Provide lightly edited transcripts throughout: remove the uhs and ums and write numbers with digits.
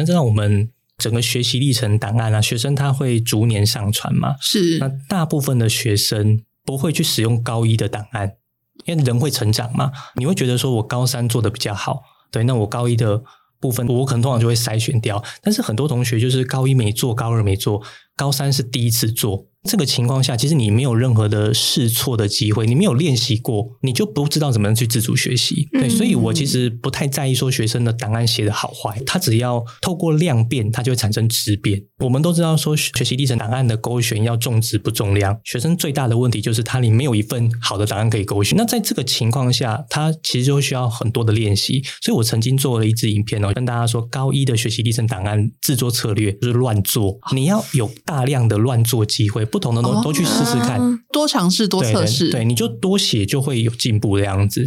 像知道我们整个学习历程档案啊，学生他会逐年上传嘛，是，那大部分的学生不会去使用高一的档案，因为人会成长嘛，你会觉得说我高三做的比较好，对，那我高一的部分我可能通常就会筛选掉，但是很多同学就是高一没做，高二没做，高三是第一次做，这个情况下其实你没有任何的试错的机会，你没有练习过，你就不知道怎么样去自主学习，对，所以我其实不太在意说学生的档案写的好坏，他只要透过量变他就会产生质变。我们都知道说学习历程档案的勾选要重质不重量，学生最大的问题就是他里没有一份好的档案可以勾选，那在这个情况下他其实就需要很多的练习，所以我曾经做了一支影片，跟大家说高一的学习历程档案制作策略就是乱做，你要有大量的乱做机会，不同的都去试试看，多尝试多测试， 对，你就多写就会有进步的样子。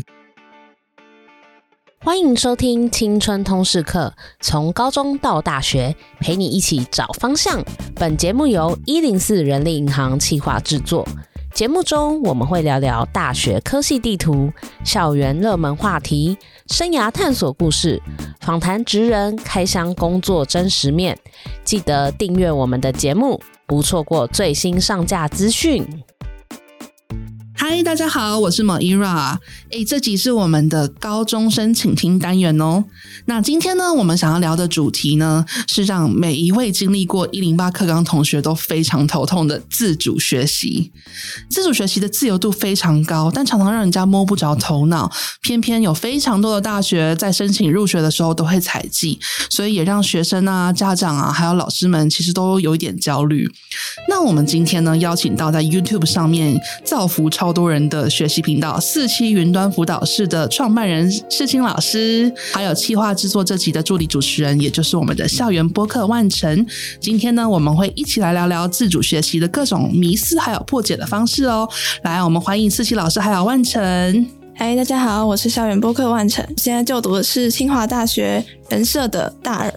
欢迎收听青春通识课，从高中到大学，陪你一起找方向。本节目由104人力银行企划制作，节目中我们会聊聊大学科系地图、校园热门话题、生涯探索故事，访谈职人，开箱工作真实面。记得订阅我们的节目，不错过最新上架资讯。嗨，大家好，我是 Moira。这集是我们的高中生请听单元哦。那今天呢，我们想要聊的主题呢，是让每一位经历过108课纲同学都非常头痛的自主学习。自主学习的自由度非常高，但常常让人家摸不着头脑。偏偏有非常多的大学在申请入学的时候都会采计，所以也让学生啊、家长啊，还有老师们其实都有一点焦虑。那我们今天呢，邀请到在 YouTube 上面造福超多人的学习频道47云端辅导室的创办人世清老师，还有企划制作这集的助理主持人，也就是我们的校园播客万晨。今天呢，我们会一起来聊聊自主学习的各种迷思还有破解的方式哦。来，我们欢迎世清老师还有万晨。嗨，大家好，我是校园播客万晨，现在就读的是清华大学人社的大二，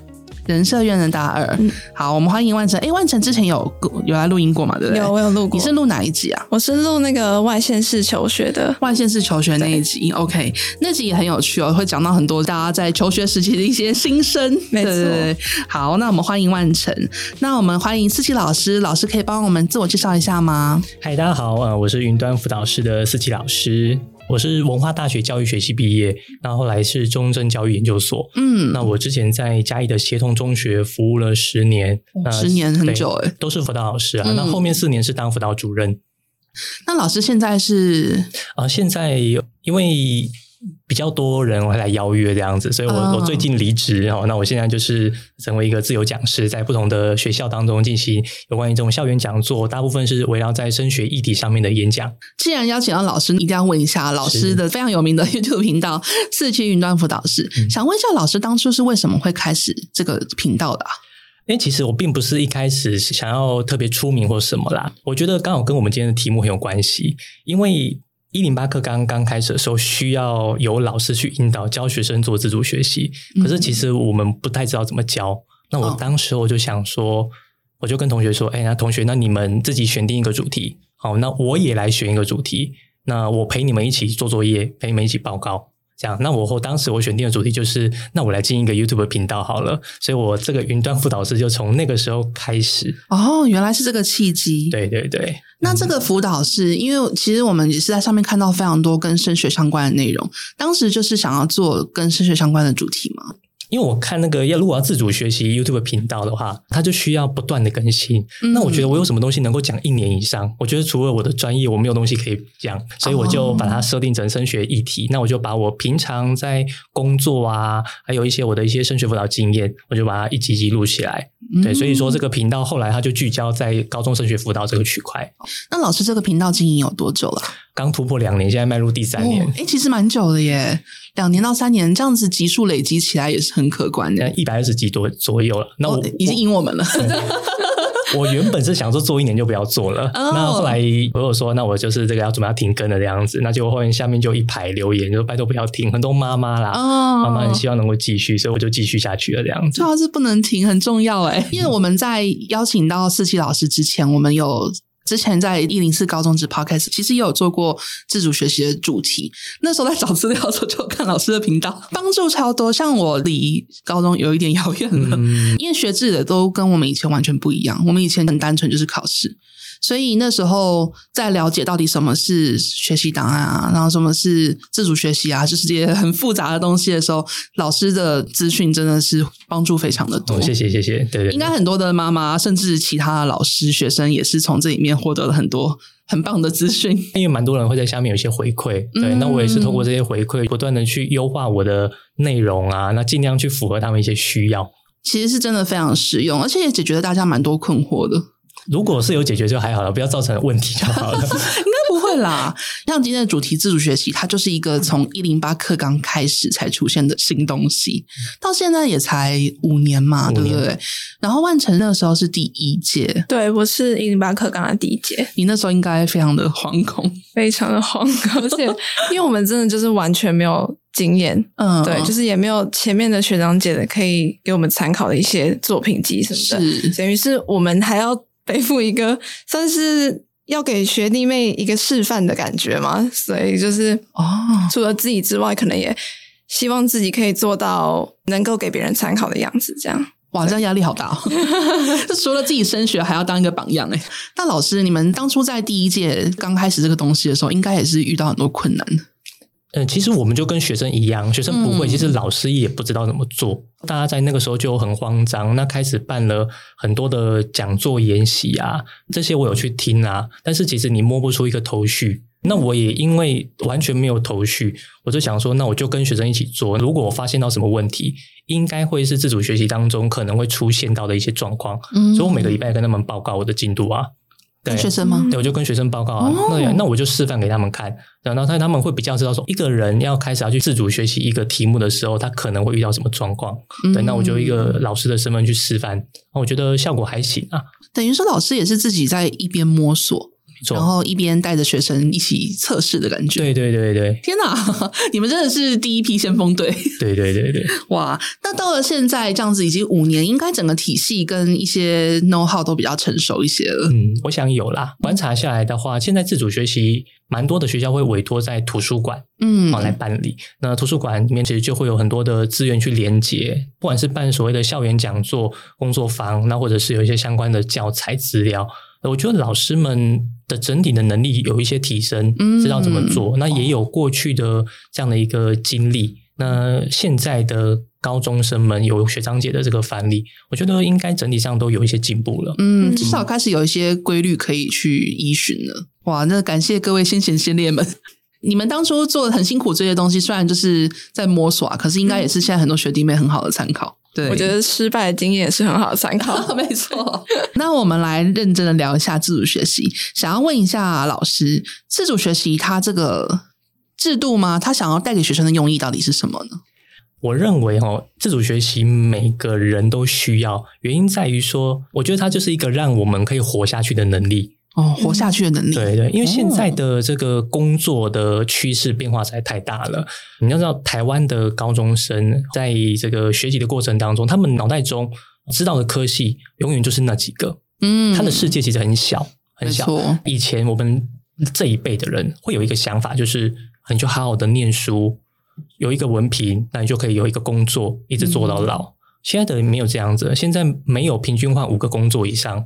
人社院的大二。好，我们欢迎万晨。万晨之前有来录音过嘛？对不对？有，我有录过。你是录哪一集啊？我是录那个外县市求学的。外县市求学那一集 ，OK， 那集也很有趣哦，会讲到很多大家在求学时期的一些心声。没错。好，那我们欢迎万晨。那我们欢迎世清老师，老师可以帮我们自我介绍一下吗？嗨，大家好，我是云端辅导室的世清老师。我是文化大学教育学系毕业，然后后来是中正教育研究所。那我之前在嘉义的协同中学服务了10年，10年很久耶，都是辅导老师啊。那后面4年是当辅导主任。那老师现在是现在因为比较多人会来邀约这样子，所以我最近离职哦。那我现在就是成为一个自由讲师，在不同的学校当中进行有关于这种校园讲座，大部分是围绕在升学议题上面的演讲。既然邀请到老师，一定要问一下老师的非常有名的 YouTube 频道47云端辅导室，想问一下老师当初是为什么会开始这个频道的啊？因为其实我并不是一开始想要特别出名或什么啦，我觉得刚好跟我们今天的题目很有关系，因为108课纲刚开始的时候需要有老师去引导教学生做自主学习，可是其实我们不太知道怎么教。那我当时我就想说，我就跟同学说，那同学，那你们自己选定一个主题，好，那我也来选一个主题，那我陪你们一起做作业，陪你们一起报告这样。那我当时我选定的主题就是，那我来进一个 YouTube 频道好了，所以我这个云端辅导室就从那个时候开始。哦，原来是这个契机。对对对。那这个辅导室，因为其实我们也是在上面看到非常多跟升学相关的内容，当时就是想要做跟升学相关的主题嘛。因为我看那个如果要自主学习 YouTube 频道的话，它就需要不断的更新。那我觉得我有什么东西能够讲1年以上，我觉得除了我的专业我没有东西可以讲，所以我就把它设定成升学议题。那我就把我平常在工作啊，还有一些我的一些升学辅导经验，我就把它一集一集录起来。对，所以说这个频道后来它就聚焦在高中升学辅导这个区块。那老师这个频道经营有多久了？刚突破2年，现在迈入第3年。其实蛮久的耶，2年到3年这样子集数累积起来也是很可观的，120集多左右了。那已经赢我们了。我原本是想说做1年就不要做了，那后来我有说，那我就是这个要准备要停更的这样子。那结果后面下面就一排留言，就拜托不要停，很多妈妈啦，妈妈很希望能够继续，所以我就继续下去了这样子。主要是不能停，很重要耶。因为我们在邀请到世清老师之前，我们有之前在104高中职 podcast 其实也有做过自主学习的主题，那时候在找资料的时候就看老师的频道，帮助超多，像我离高中有一点遥远了，因为学制的都跟我们以前完全不一样，我们以前很单纯就是考试，所以那时候在了解到底什么是学习档案啊，然后什么是自主学习啊，就是这些很复杂的东西的时候，老师的资讯真的是帮助非常的多、哦、谢谢谢谢，对对，应该很多的妈妈甚至其他的老师学生也是从这里面获得了很多很棒的资讯，因为蛮多人会在下面有一些回馈，对、嗯、那我也是透过这些回馈不断的去优化我的内容啊，那尽量去符合他们一些需要，其实是真的非常实用，而且也解决了大家蛮多困惑的，如果是有解决就还好了，不要造成问题就好了应该不会啦像今天的主题自主学习，它就是一个从108课纲开始才出现的新东西，到现在也才5年嘛，对不对？然后万成那时候是第一届，对，我是108课纲的第一届。你那时候应该非常的惶恐，非常的惶恐，而且因为我们真的就是完全没有经验，嗯，对，就是也没有前面的学长姐的可以给我们参考的一些作品集什么的，是等于是我们还要背负一个算是要给学弟妹一个示范的感觉嘛，所以就是除了自己之外，可能也希望自己可以做到能够给别人参考的样子，这样。哇，这样压力好大哦！就除了自己升学，还要当一个榜样哎。那老师，你们当初在第一届刚开始这个东西的时候，应该也是遇到很多困难的。其实我们就跟学生一样，学生不会，其实老师也不知道怎么做，大家在那个时候就很慌张，那开始办了很多的讲座研习啊，这些我有去听啊，但是其实你摸不出一个头绪，那我也因为完全没有头绪，我就想说那我就跟学生一起做，如果我发现到什么问题，应该会是自主学习当中可能会出现到的一些状况，所以我每个礼拜跟他们报告我的进度啊，跟学生吗？对，我就跟学生报告啊，那我就示范给他们看，然后他们会比较知道说一个人要开始要去自主学习一个题目的时候，他可能会遇到什么状况，对，那我就一个老师的身份去示范，我觉得效果还行啊。等于说老师也是自己在一边摸索，然后一边带着学生一起测试的感觉。对对对对，天哪，你们真的是第一批先锋队。对对对对，哇！那到了现在这样子已经5年，应该整个体系跟一些 know how 都比较成熟一些了。嗯，我想有啦。观察下来的话，现在自主学习蛮多的学校会委托在图书馆，来办理。那图书馆里面其实就会有很多的资源去连结，不管是办所谓的校园讲座、工作坊，那或者是有一些相关的教材资料。我觉得老师们的整体的能力有一些提升，知道怎么做，那也有过去的这样的一个经历，那现在的高中生们有学长姐的这个范例，我觉得应该整体上都有一些进步了，至少开始有一些规律可以去依循了。哇，那感谢各位先贤先烈们，你们当初做的很辛苦这些东西，虽然就是在摸索啊，可是应该也是现在很多学弟妹很好的参考。对，我觉得失败的经验也是很好的参考没错那我们来认真的聊一下自主学习，想要问一下老师，自主学习它这个制度吗，它想要带给学生的用意到底是什么呢？我认为自主学习每个人都需要，原因在于说我觉得它就是一个让我们可以活下去的能力，活下去的能力。对对，因为现在的这个工作的趋势变化实在太大了。你要知道，台湾的高中生在这个学习的过程当中，他们脑袋中知道的科系永远就是那几个。他的世界其实很小很小。以前我们这一辈的人会有一个想法，就是你就好好的念书，有一个文凭，那你就可以有一个工作，一直做到老。现在的没有这样子，现在没有平均换5个工作以上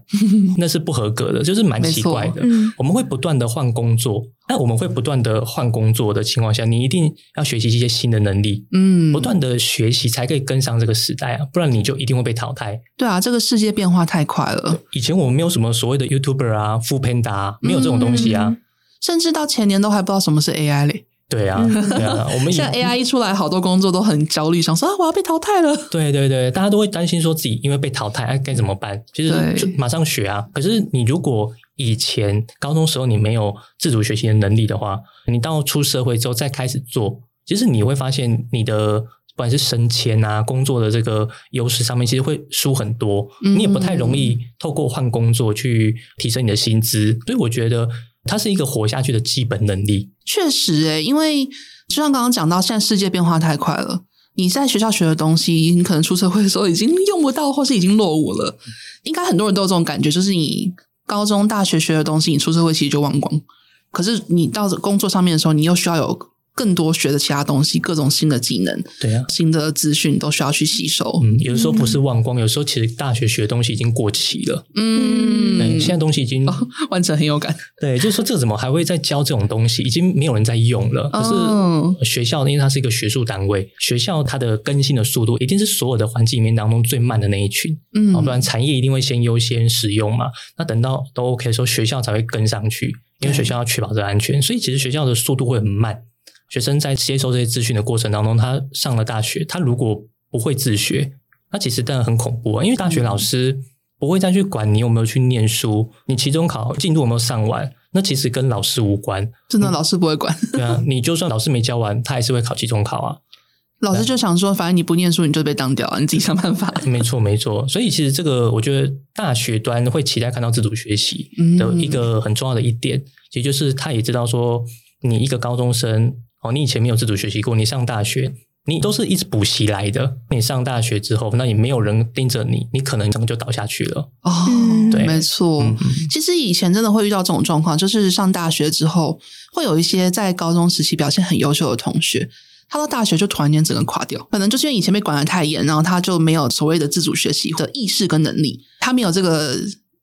那是不合格的，就是蛮奇怪的。我们会不断的换工作，那我们会不断的换工作的情况下，你一定要学习一些新的能力，不断的学习才可以跟上这个时代啊，不然你就一定会被淘汰。对啊，这个世界变化太快了，以前我们没有什么所谓的 YouTuber 啊、Foodpanda 啊，没有这种东西啊，甚至到前年都还不知道什么是 AI 嘞。对啊，对啊，我们现在 AI 一出来，好多工作都很焦虑，想说我要被淘汰了。对对对，大家都会担心说自己因为被淘汰，该怎么办？其实就马上学啊。可是你如果以前高中时候你没有自主学习的能力的话，你到出社会之后再开始做，其实你会发现你的不管是升迁啊、工作的这个优势上面，其实会输很多。你也不太容易透过换工作去提升你的薪资，所以我觉得它是一个活下去的基本能力。确实因为就像刚刚讲到，现在世界变化太快了，你在学校学的东西你可能出社会的时候已经用不到，或是已经落伍了。应该很多人都有这种感觉，就是你高中大学学的东西你出社会其实就忘光，可是你到工作上面的时候你又需要有更多学的其他东西，各种新的技能，对啊，新的资讯都需要去吸收。嗯，有的时候不是忘光，有时候其实大学学的东西已经过期了。嗯，现在东西已经完成很有感。对，就是说这怎么还会再教这种东西？已经没有人在用了。可是学校因为它是一个学术单位，学校它的更新的速度一定是所有的环境里面当中最慢的那一群。嗯，不然产业一定会先优先使用嘛。那等到都 OK 的时候，学校才会跟上去，因为学校要确保这个安全，所以其实学校的速度会很慢。学生在接受这些资讯的过程当中，他上了大学，他如果不会自学，那其实当然很恐怖啊，因为大学老师不会再去管你有没有去念书，你期中考进度有没有上完，那其实跟老师无关，真的老师不会管。对啊，你就算老师没教完，他还是会考期中考啊。老师就想说反正你不念书你就被当掉啊，你自己想办法。没错没错，所以其实这个我觉得大学端会期待看到自主学习的一个很重要的一点，其实就是他也知道说你一个高中生哦，你以前没有自主学习过，你上大学你都是一直补习来的，你上大学之后那也没有人盯着你，你可能就倒下去了。哦，对，没错。其实以前真的会遇到这种状况，就是上大学之后会有一些在高中时期表现很优秀的同学，他到大学就突然间整个垮掉，可能就是因为以前被管得太严，然后他就没有所谓的自主学习的意识跟能力，他没有这个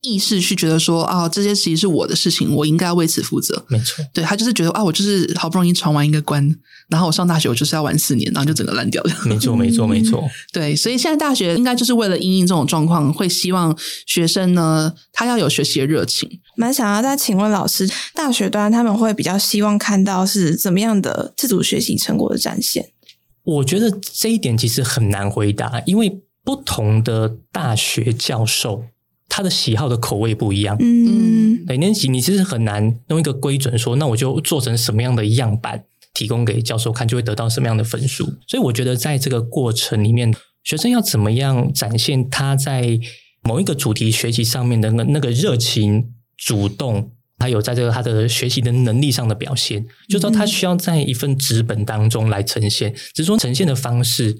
意识去觉得说啊，这些其实是我的事情，我应该为此负责。没错，对，他就是觉得啊，我就是好不容易闯完一个关，然后我上大学我就是要玩4年，然后就整个烂掉了。没错，没错，没错。对，所以现在大学应该就是为了因应这种状况，会希望学生呢，他要有学习的热情。蛮想要再请问老师，大学端他们会比较希望看到是怎么样的自主学习成果的展现？我觉得这一点其实很难回答，因为不同的大学教授他的喜好的口味不一样。嗯，对，你其实很难用一个规准说那我就做成什么样的样板提供给教授看，就会得到什么样的分数。所以我觉得在这个过程里面，学生要怎么样展现他在某一个主题学习上面的那个热情、主动，他有在这个他的学习的能力上的表现，就是说他需要在一份纸本当中来呈现，只是说呈现的方式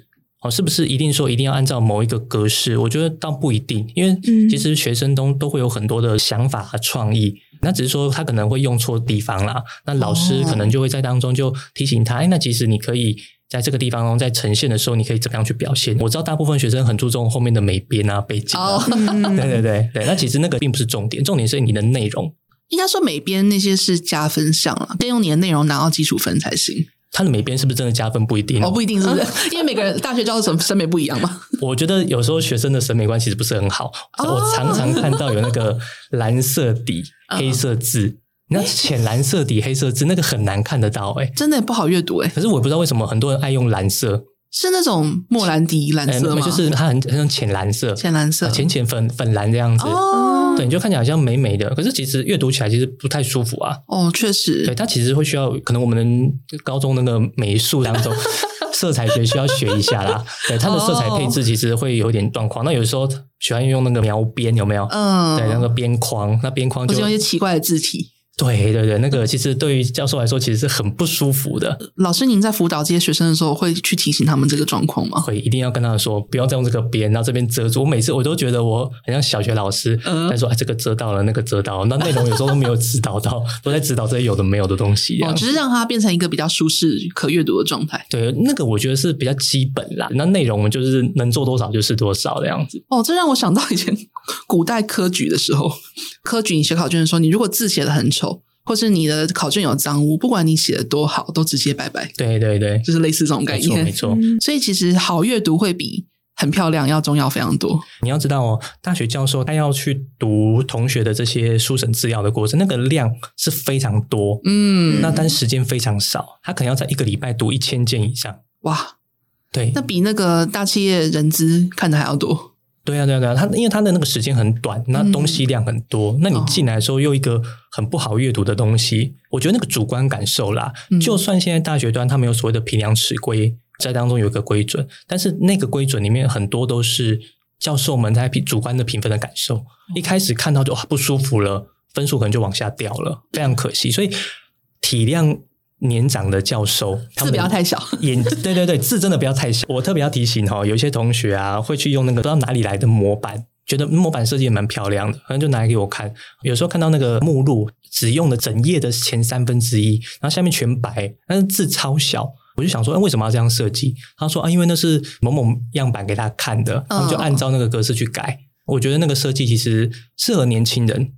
是不是一定说一定要按照某一个格式，我觉得倒不一定，因为其实学生都会有很多的想法和创意，那只是说他可能会用错地方啦，那老师可能就会在当中就提醒他，那其实你可以在这个地方在呈现的时候你可以怎么样去表现。我知道大部分学生很注重后面的美编啊、背景啊，对对对对，那其实那个并不是重点，重点是你的内容。应该说美编那些是加分项啦，先用你的内容拿到基础分才行。他的美编是不是真的加分不一定哦，不一定是不是因为每个人大学教授审美不一样嘛。我觉得有时候学生的审美观其实不是很好，我常常看到有那个蓝色底黑色字，那浅蓝色底黑色字那个很难看得到，真的不好阅读。可是我不知道为什么很多人爱用蓝色，是那种莫兰迪蓝色吗？就是它很浅蓝色，浅蓝色，浅浅粉蓝这样子。对，你就看起来好像美美的，可是其实阅读起来其实不太舒服啊。哦，确实。对，它其实会需要，可能我们高中那个美术当中色彩学需要学一下啦。对，它的色彩配置其实会有点状况。那有时候喜欢用那个描边，有没有？嗯，对，那个边框，那边框就用一些奇怪的字体。对对对，那个其实对于教授来说其实是很不舒服的。老师您在辅导这些学生的时候会去提醒他们这个状况吗？会，一定要跟他们说不要再用这个边，然后这边遮住。我每次我都觉得我很像小学老师在说，哎，这个遮到了，那个遮到了，那内容有时候都没有指导到都在指导这些有的没有的东西。只是让它变成一个比较舒适可阅读的状态。对，那个我觉得是比较基本啦，那内容就是能做多少就是多少的样子。这让我想到以前古代科举的时候，科举你写考卷的时候，你如果字写得很丑或是你的考卷有脏污，不管你写的多好都直接拜拜。对对对，就是类似这种概念。没错没错。所以其实好阅读会比很漂亮要重要非常多。你要知道大学教授他要去读同学的这些书审资料的过程，那个量是非常多，那但时间非常少，他可能要在一个礼拜读1000件以上。哇，对，那比那个大企业人资看的还要多。对啊对啊对啊，因为他的那个时间很短，那东西量很多，那你进来的时候又一个很不好阅读的东西，我觉得那个主观感受啦，就算现在大学端他们有所谓的评量尺规，在当中有一个规准，但是那个规准里面很多都是教授们在主观的评分的感受，一开始看到就不舒服了，分数可能就往下掉了，非常可惜。所以体谅年长的教授，字不要太小。对对对，字真的不要太小。我特别要提醒有一些同学啊，会去用那个不知道哪里来的模板，觉得模板设计也蛮漂亮的，反正就拿来给我看。有时候看到那个目录只用了整页的前3分之一，然后下面全白，但是字超小，我就想说，为什么要这样设计？他说啊，因为那是某某样板给他看的，他们就按照那个格式去改。我觉得那个设计其实适合年轻人。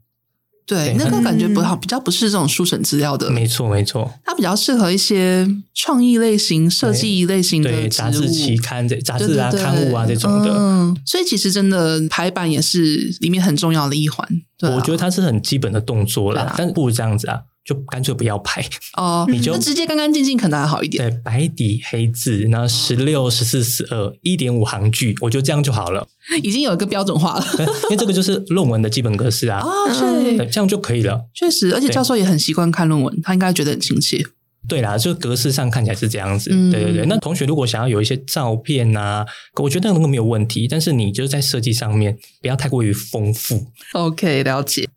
对，那个感觉不好，比较不是这种书审资料的。没错没错，它比较适合一些创意类型、设计类型的对杂志期刊、杂志啊、刊物啊这种的。所以其实真的排版也是里面很重要的一环。对啊，我觉得它是很基本的动作啦，但是不如这样子啊，就干脆不要排哦，你就直接干干净净可能还好一点。对，白底黑字，然后16、14、12 1.5行距，我觉得这样就好了，已经有一个标准化了。因为这个就是论文的基本格式啊，对，这样就可以了。确实，而且教授也很习惯看论文，他应该觉得很亲切。对啦，就格式上看起来是这样子。对对对，那同学如果想要有一些照片啊，我觉得那个没有问题，但是你就是在设计上面不要太过于丰富。 OK， 了解。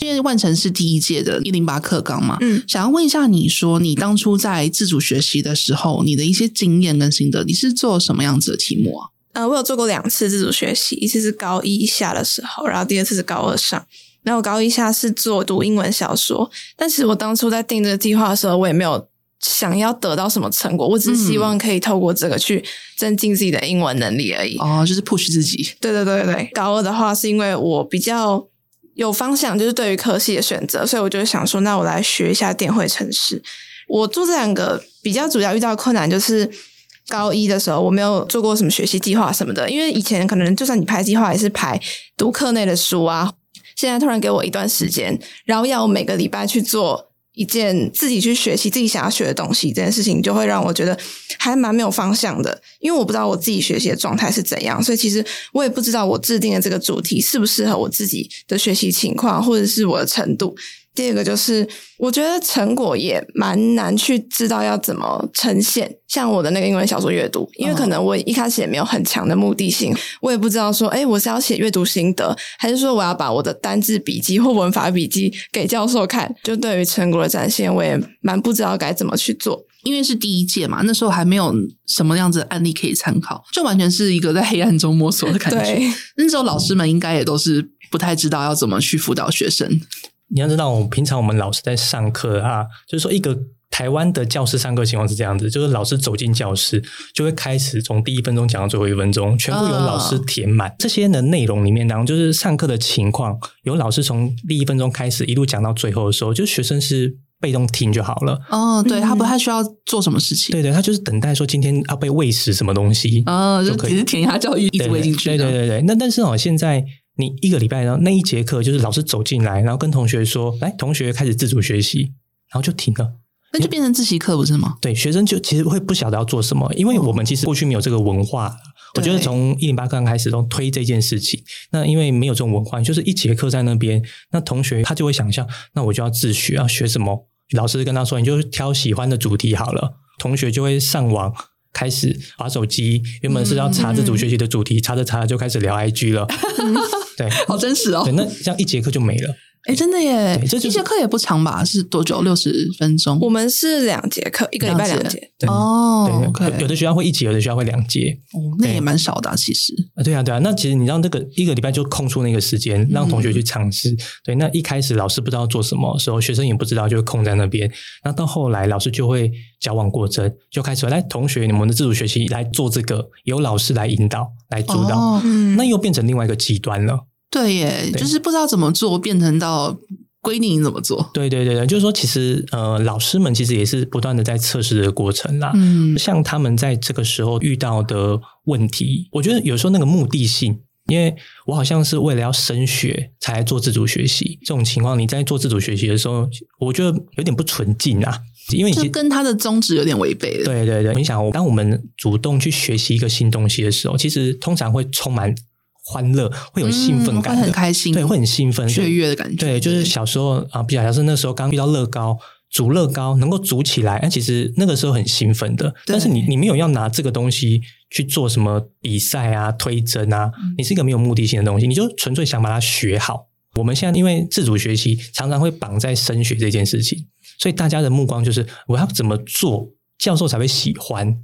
因为万成是第一届的108课纲嘛，想要问一下你说你当初在自主学习的时候你的一些经验跟心得，你是做什么样子的题目啊？我有做过2次自主学习，一次是高一下的时候，然后第2次是高二上。然后我高一下是做读英文小说，但是我当初在定这个计划的时候，我也没有想要得到什么成果，我只是希望可以透过这个去增进自己的英文能力而已。哦，就是 push 自己。对对对对。高二的话是因为我比较有方向，就是对于科系的选择，所以我就想说那我来学一下电绘程式。我做这2个比较主要遇到的困难就是高一的时候我没有做过什么学习计划什么的，因为以前可能就算你排计划也是排读课内的书啊，现在突然给我一段时间，然后要我每个礼拜去做一件自己去学习自己想要学的东西，这件事情就会让我觉得还蛮没有方向的，因为我不知道我自己学习的状态是怎样，所以其实我也不知道我制定的这个主题适不适合我自己的学习情况或者是我的程度。第2个就是我觉得成果也蛮难去知道要怎么呈现，像我的那个英文小说阅读，因为可能我一开始也没有很强的目的性，我也不知道说我是要写阅读心得，还是说我要把我的单字笔记或文法笔记给教授看，就对于成果的展现我也蛮不知道该怎么去做。因为是第一届嘛，那时候还没有什么样子的案例可以参考，就完全是一个在黑暗中摸索的感觉。那时候老师们应该也都是不太知道要怎么去辅导学生。你要知道平常我们老师在上课啊，就是说一个台湾的教室上课情况是这样子，就是老师走进教室就会开始从第1分钟讲到最后1分钟，全部由老师填满。这些的内容里面当中就是上课的情况由老师从第1分钟开始一路讲到最后的时候，就学生是被动听就好了。哦，对，他不太需要做什么事情。对对，他就是等待说今天要被喂食什么东西。哦，就只是填鸭教育一直喂进去。对对对对，那但是现在你一个礼拜那一节课就是老师走进来，然后跟同学说来同学开始自主学习，然后就停了，那就变成自习课不是吗？对，学生就其实会不晓得要做什么，因为我们其实过去没有这个文化。我觉得从108课开始都推这件事情，那因为没有这种文化，就是一节课在那边，那同学他就会想象那我就要自学，要学什么，老师跟他说你就挑喜欢的主题好了，同学就会上网开始滑手机，原本是要查自主学习的主题，查着查着就开始聊 IG 了。对，好真实哦。对，那这样一节课就没了。真的耶，一节课也不长吧？是多久？60分钟？我们是2节课，一个礼拜2节。对哦，对， okay， 有的学校会1节，有的学校会2节。哦，那也蛮少的其实。对啊对啊，那其实你让这个一个礼拜就空出那个时间让同学去尝试。对，那一开始老师不知道做什么时候，学生也不知道，就空在那边。那到后来老师就会矫枉过正，就开始来同学你们的自主学习来做这个，由老师来引导来主导。那又变成另外一个极端了。对耶，对，就是不知道怎么做变成到规定你怎么做。对对对，就是说其实老师们其实也是不断的在测试的过程啦。像他们在这个时候遇到的问题，我觉得有时候那个目的性，因为我好像是为了要升学才做自主学习，这种情况你在做自主学习的时候我觉得有点不纯净啊，因为就跟他的宗旨有点违背了。对对对，你想当我们主动去学习一个新东西的时候，其实通常会充满欢乐，会有兴奋感的，会很开心，对，会很兴奋，雀跃的感觉。对，就是小时候啊，比较像是那时候刚遇到乐高，煮乐高能够煮起来，其实那个时候很兴奋的。但是你没有要拿这个东西去做什么比赛啊、推甄啊，你是一个没有目的性的东西，你就纯粹想把它学好。我们现在因为自主学习常常会绑在升学这件事情，所以大家的目光就是我要怎么做，教授才会喜欢。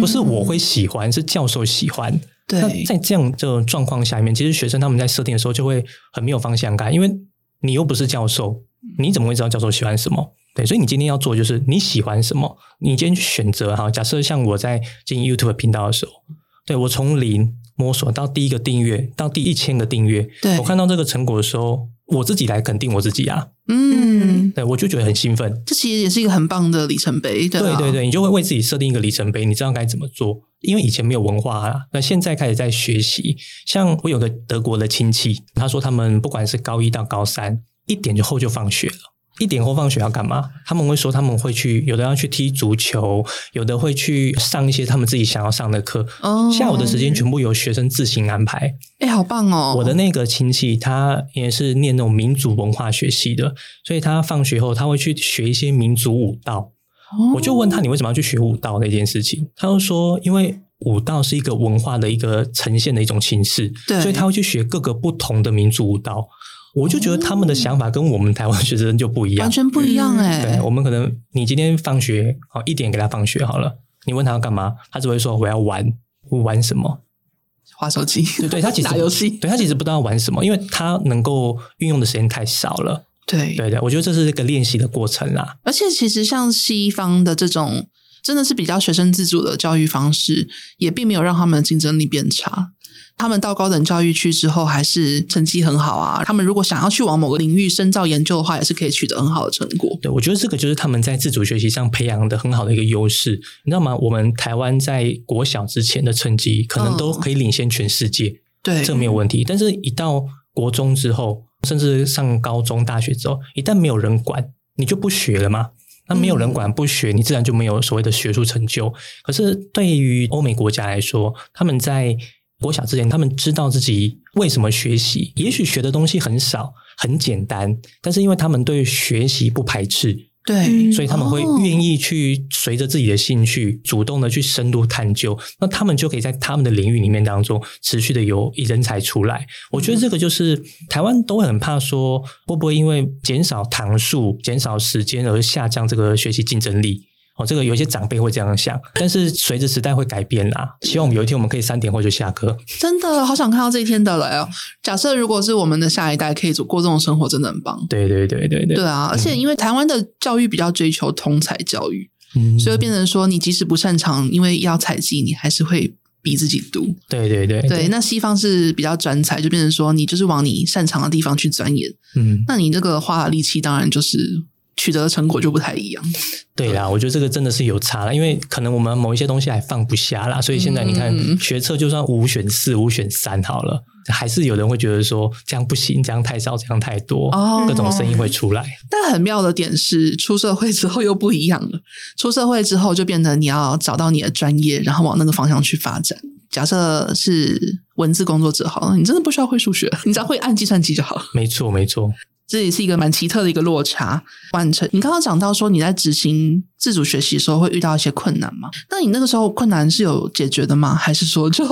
不是我会喜欢，是教授喜欢。对，在这样的状况下面，其实学生他们在设定的时候就会很没有方向感，因为你又不是教授，你怎么会知道教授喜欢什么？对，所以你今天要做就是你喜欢什么，你今天去选择哈。假设像我在进 YouTube 频道的时候，对，我从零摸索到第一个订阅，到第1000个订阅，我看到这个成果的时候，我自己来肯定我自己啊。嗯，对，我就觉得很兴奋。这其实也是一个很棒的里程碑，对吧？对对对，你就会为自己设定一个里程碑，你知道该怎么做。因为以前没有文化啦，那现在开始在学习。像我有个德国的亲戚，他说他们不管是高1到高3，1点后就放学了。1点后放学要干嘛？他们会说他们会去，有的要去踢足球，有的会去上一些他们自己想要上的课。Oh. 下午的时间全部由学生自行安排。欸，好棒哦！我的那个亲戚他也是念那种民族文化学系的，所以他放学后他会去学一些民族舞蹈。Oh. 我就问他，你为什么要去学舞蹈那件事情？他就说，因为舞蹈是一个文化的一个呈现的一种形式，所以他会去学各个不同的民族舞蹈。我就觉得他们的想法跟我们台湾学生就不一样，完全不一样欸。对，我们可能你今天放学1点给他放学好了，你问他要干嘛，他只会说我要玩。玩什么？滑手机。对，他其实打游戏。对，他其实不知道玩什么，因为他能够运用的时间太少了。对对对，我觉得这是一个练习的过程啦。而且其实像西方的这种真的是比较学生自主的教育方式，也并没有让他们的竞争力变差。他们到高等教育去之后还是成绩很好啊，他们如果想要去往某个领域深造研究的话，也是可以取得很好的成果。对，我觉得这个就是他们在自主学习上培养的很好的一个优势。你知道吗？我们台湾在国小之前的成绩可能都可以领先全世界，对，这没有问题。但是一到国中之后，甚至上高中大学之后，一旦没有人管，你就不学了嘛。那没有人管不学，你自然就没有所谓的学术成就。可是对于欧美国家来说，他们在国小之前，他们知道自己为什么学习，也许学的东西很少很简单，但是因为他们对学习不排斥，对，所以他们会愿意去随着自己的兴趣主动的去深入探究，那他们就可以在他们的领域里面当中持续的有人才出来。我觉得这个就是台湾都很怕说会不会因为减少堂数减少时间而下降这个学习竞争力。这个有些长辈会这样想，但是随着时代会改变啦。希望我们有一天我们可以3点后就下课。真的好想看到这一天的来哦！假设如果是我们的下一代可以过这种生活，真的很棒。对对对对对。对啊，而且因为台湾的教育比较追求通才教育，所以变成说你即使不擅长，因为要采集，你还是会逼自己读。对对对 对， 对。那西方是比较专才，就变成说你就是往你擅长的地方去钻研。嗯，那你这个花的力气当然就是取得的成果就不太一样。对啦，我觉得这个真的是有差啦，因为可能我们某一些东西还放不下啦，所以现在你看学测就算5选4、5选3好了，还是有人会觉得说这样不行，这样太少，这样太多，各种声音会出来。但很妙的点是出社会之后又不一样了，出社会之后就变成你要找到你的专业，然后往那个方向去发展。假设是文字工作者好了，你真的不需要会数学，你只要会按计算机就好了。没错没错，这也是一个蛮奇特的一个落差。完成，你刚刚讲到说你在执行自主学习的时候会遇到一些困难吗？那你那个时候困难是有解决的吗？还是说就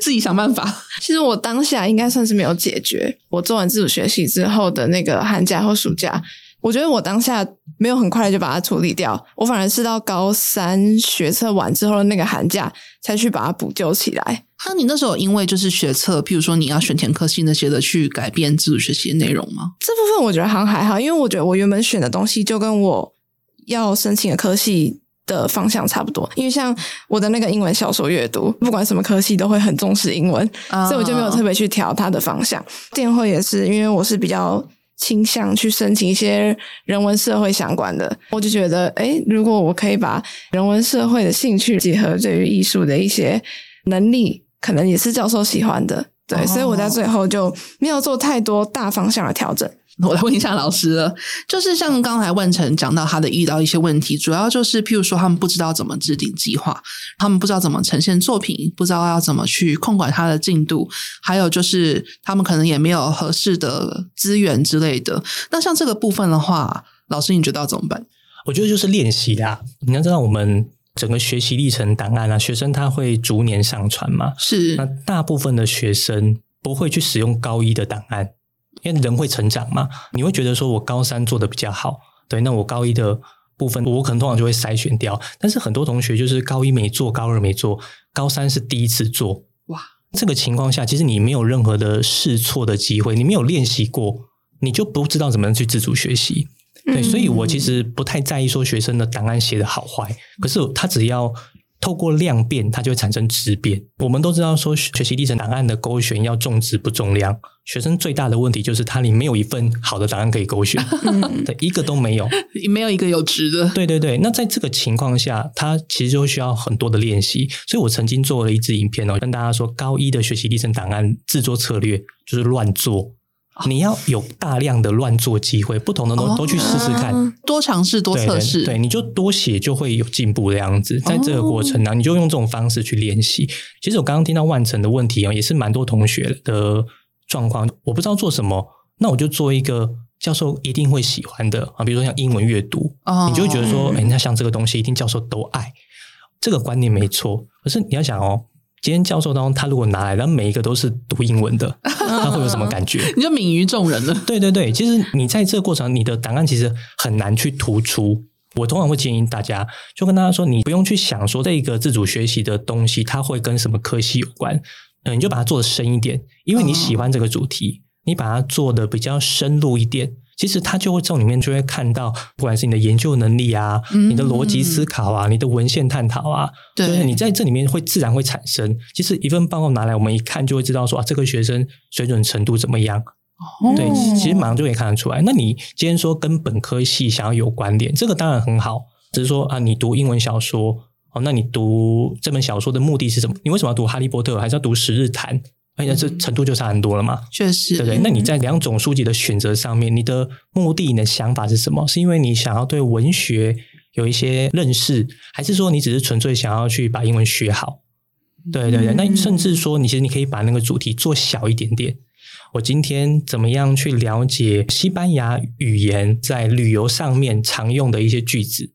自己想办法？其实我当下应该算是没有解决。我做完自主学习之后的那个寒假或暑假，我觉得我当下没有很快就把它处理掉，我反而是到高3学测完之后的那个寒假才去把它补救起来。那你那时候因为就是学测，譬如说你要选填科系那些的，去改变自主学习的内容吗？这部分我觉得好像还好，因为我觉得我原本选的东西就跟我要申请的科系的方向差不多，因为像我的那个英文小说阅读，不管什么科系都会很重视英文，所以我就没有特别去调它的方向。电汇也是，因为我是比较倾向去申请一些人文社会相关的，我就觉得如果我可以把人文社会的兴趣结合对于艺术的一些能力，可能也是教授喜欢的，对，所以我在最后就没有做太多大方向的调整。我来问一下老师了，就是像刚才万成讲到他的遇到一些问题，主要就是譬如说他们不知道怎么制定计划，他们不知道怎么呈现作品，不知道要怎么去控管他的进度，还有就是他们可能也没有合适的资源之类的。那像这个部分的话，老师你觉得要怎么办？我觉得就是练习啦。你要知道我们整个学习历程档案啊，学生他会逐年上传嘛，是，那大部分的学生不会去使用高1的档案，因为人会成长嘛，你会觉得说我高3做的比较好，对，那我高1的部分我可能通常就会筛选掉，但是很多同学就是高1没做，高2没做，高3是第一次做，哇，这个情况下其实你没有任何的试错的机会，你没有练习过，你就不知道怎么去自主学习。对，所以我其实不太在意说学生的档案写的好坏，可是他只要透过量变，它就会产生质变。我们都知道说学习历程档案的勾选要重质不重量，学生最大的问题就是他里没有一份好的档案可以勾选对，一个都没有，没有一个有值的。对对对，那在这个情况下他其实就需要很多的练习。所以我曾经做了一支影片跟大家说，高一的学习历程档案制作策略就是乱做，你要有大量的乱做机会，不同的都去试试看，多尝试多测试。 对，你就多写就会有进步的样子。在这个过程呢，你就用这种方式去练习。其实我刚刚听到万成的问题，也是蛮多同学的状况，我不知道做什么，那我就做一个教授一定会喜欢的啊，比如说像英文阅读，你就会觉得说，那像这个东西一定教授都爱，这个观念没错。可是你要想哦，今天教授当中他如果拿来，他每一个都是读英文的，他会有什么感觉？你就泯于众人了。对对对，其实你在这个过程，你的档案其实很难去突出。我通常会建议大家，就跟大家说，你不用去想说这个自主学习的东西它会跟什么科系有关，你就把它做得深一点，因为你喜欢这个主题，你把它做得比较深入一点，其实它就会从里面就会看到，不管是你的研究能力啊，你的逻辑思考啊，你的文献探讨啊，就是你在这里面会自然会产生。其实一份报告拿来，我们一看就会知道说，这个学生水准程度怎么样。对，其实马上就可以看得出来。那你今天说跟本科系想要有关联，这个当然很好，只是说你读英文小说，那你读这本小说的目的是什么？你为什么要读哈利波特，还是要读十日谈？而且这程度就差很多了嘛，确实，对不对？那你在两种书籍的选择上面，你的目的、你的想法是什么？是因为你想要对文学有一些认识，还是说你只是纯粹想要去把英文学好？对对对，那甚至说，其实你可以把那个主题做小一点点。我今天怎么样去了解西班牙语言在旅游上面常用的一些句子？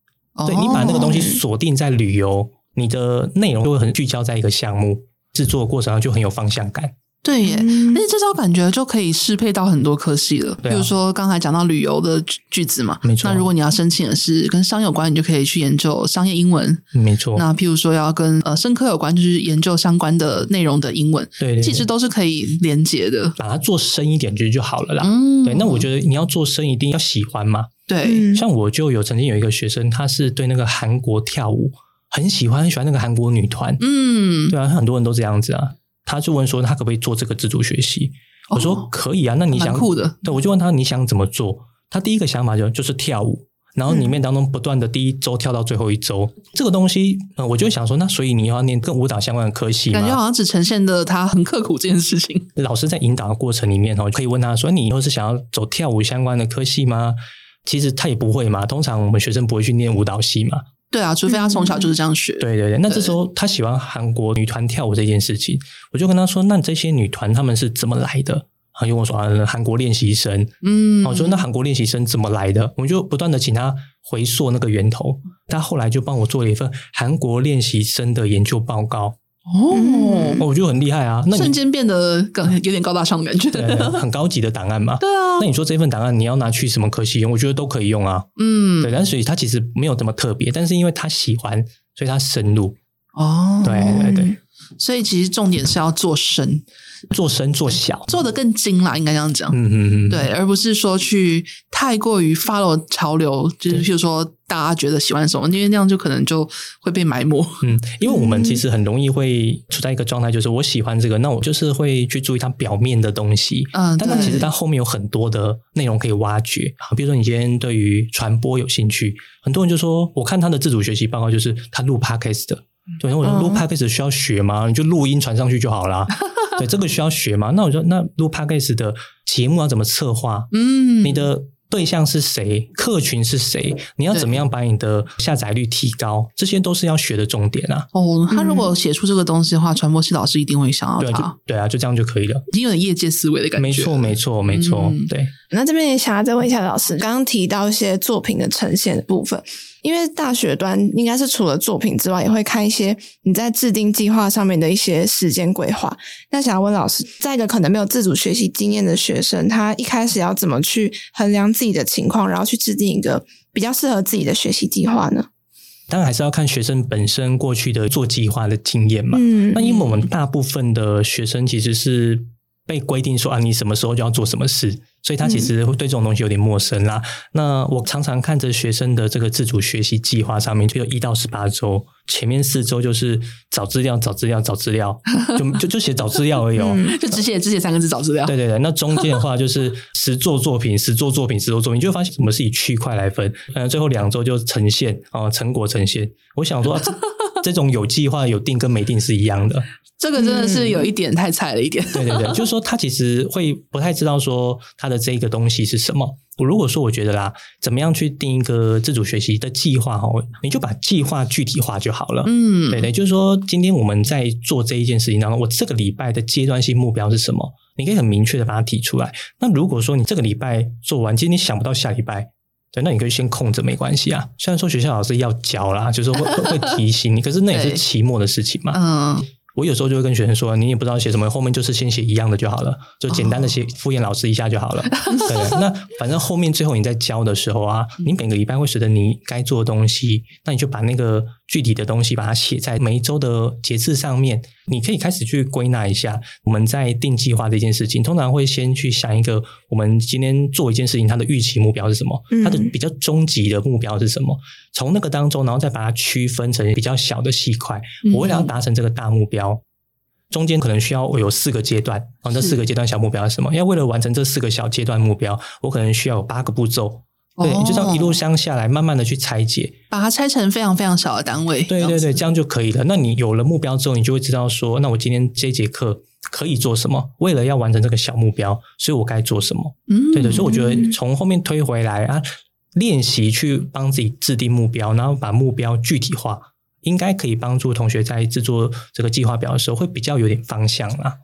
对，你把那个东西锁定在旅游，你的内容就会很聚焦在一个项目。制作过程就很有方向感。对耶，而且这招感觉就可以适配到很多科系了，比如说刚才讲到旅游的句子嘛，没错。那如果你要申请的是跟商有关，你就可以去研究商业英文，没错。那譬如说要跟生科有关，就是研究相关的内容的英文， 对， 对， 对，其实都是可以连结的，把它做深一点就好了啦。对，那我觉得你要做深一定要喜欢嘛。对，像我就曾经有一个学生，他是对那个韩国跳舞很喜欢那个韩国女团，对啊，很多人都这样子啊。他就问说他可不可以做这个自主学习，我说可以啊，那你想酷的。对，我就问他你想怎么做，他第一个想法就是跳舞，然后里面当中不断的第一周跳到最后一周，这个东西我就想说，那所以你要念跟舞蹈相关的科系吗？感觉好像只呈现了他很刻苦这件事情。老师在引导的过程里面可以问他说，你以后是想要走跳舞相关的科系吗？其实他也不会嘛，通常我们学生不会去念舞蹈系嘛。对啊，除非他从小就是这样学。对对对，那这时候他喜欢韩国女团跳舞这件事情，我就跟他说，那这些女团他们是怎么来的？他就跟我说韩国练习生。我说那韩国练习生怎么来的？我就不断的请他回溯那个源头，他后来就帮我做了一份韩国练习生的研究报告。我觉得很厉害啊，那瞬间变得有点高大上的感觉。对，很高级的档案嘛。对啊，那你说这份档案你要拿去什么科系用？我觉得都可以用啊。对，但所以它其实没有这么特别，但是因为他喜欢，所以他深入。对对对，所以其实重点是要做深，做深做小，做得更精啦，应该这样讲。对，而不是说去太过于 follow 潮流，就是譬如说大家觉得喜欢什么，因为那样就可能就会被埋没。因为我们其实很容易会处在一个状态，就是我喜欢这个，那我就是会去注意它表面的东西。但其实它后面有很多的内容可以挖掘。比如说你今天对于传播有兴趣，很多人就说，我看他的自主学习报告就是他录 podcast 的。对，我说录 podcast 需要学吗？你就录音传上去就好啦。对，这个需要学吗？那我说，那录 podcast 的节目要怎么策划？你的对象是谁？客群是谁？你要怎么样把你的下载率提高？这些都是要学的重点啊。他如果写出这个东西的话，传播系老师一定会想要他。对啊，就这样就可以了。已经有点业界思维的感觉。没错。对。那这边也想要再问一下老师，刚刚提到一些作品的呈现的部分。因为大学端应该是除了作品之外，也会看一些你在制定计划上面的一些时间规划。那想要问老师，在一个可能没有自主学习经验的学生，他一开始要怎么去衡量自己的情况，然后去制定一个比较适合自己的学习计划呢？当然还是要看学生本身过去的做计划的经验嘛。那因为我们大部分的学生其实是被规定说啊，你什么时候就要做什么事，所以他其实会对这种东西有点陌生啦。那我常常看着学生的这个自主学习计划上面，就有1到18周，前面4周就是找资料，就写找资料而已哦，就只写3个字找资料。对对对，那中间的话就是实作作品，就会发现我们是以区块来分，最后2周就呈现成果呈现。我想说，这种有计划有定跟没定是一样的，这个真的是有一点太菜了一点。对对对，就是说他其实会不太知道说他的这个东西是什么。如果说我觉得啦，怎么样去定一个自主学习的计划哦，你就把计划具体化就好了。对对，就是说今天我们在做这一件事情当中，我这个礼拜的阶段性目标是什么，你可以很明确的把它提出来。那如果说你这个礼拜做完，其实你想不到下礼拜，对，那你可以先空着没关系啊。虽然说学校老师要教啦，就是 会提醒你，可是那也是期末的事情嘛。我有时候就会跟学生说，你也不知道写什么，后面就是先写一样的就好了，就简单的写敷衍老师一下就好了。对，那反正后面最后你在教的时候啊，你每个礼拜会随着你该做的东西，那你就把那个具体的东西把它写在每一周的节制上面。你可以开始去归纳一下，我们在定计划这件事情通常会先去想一个，我们今天做一件事情它的预期目标是什么，它的比较终极的目标是什么，从那个当中然后再把它区分成比较小的细块。我为了要达成这个大目标，中间可能需要有4个阶段，这4个阶段小目标是什么，要为了完成这4个小阶段目标，我可能需要有8个步骤。对，你就这样一路上下来，慢慢的去拆解，把它拆成非常非常小的单位。对对对，这样就可以了。那你有了目标之后，你就会知道说，那我今天这节课可以做什么，为了要完成这个小目标，所以我该做什么。对对，所以我觉得从后面推回来啊，练习去帮自己制定目标，然后把目标具体化，应该可以帮助同学在制作这个计划表的时候会比较有点方向啦。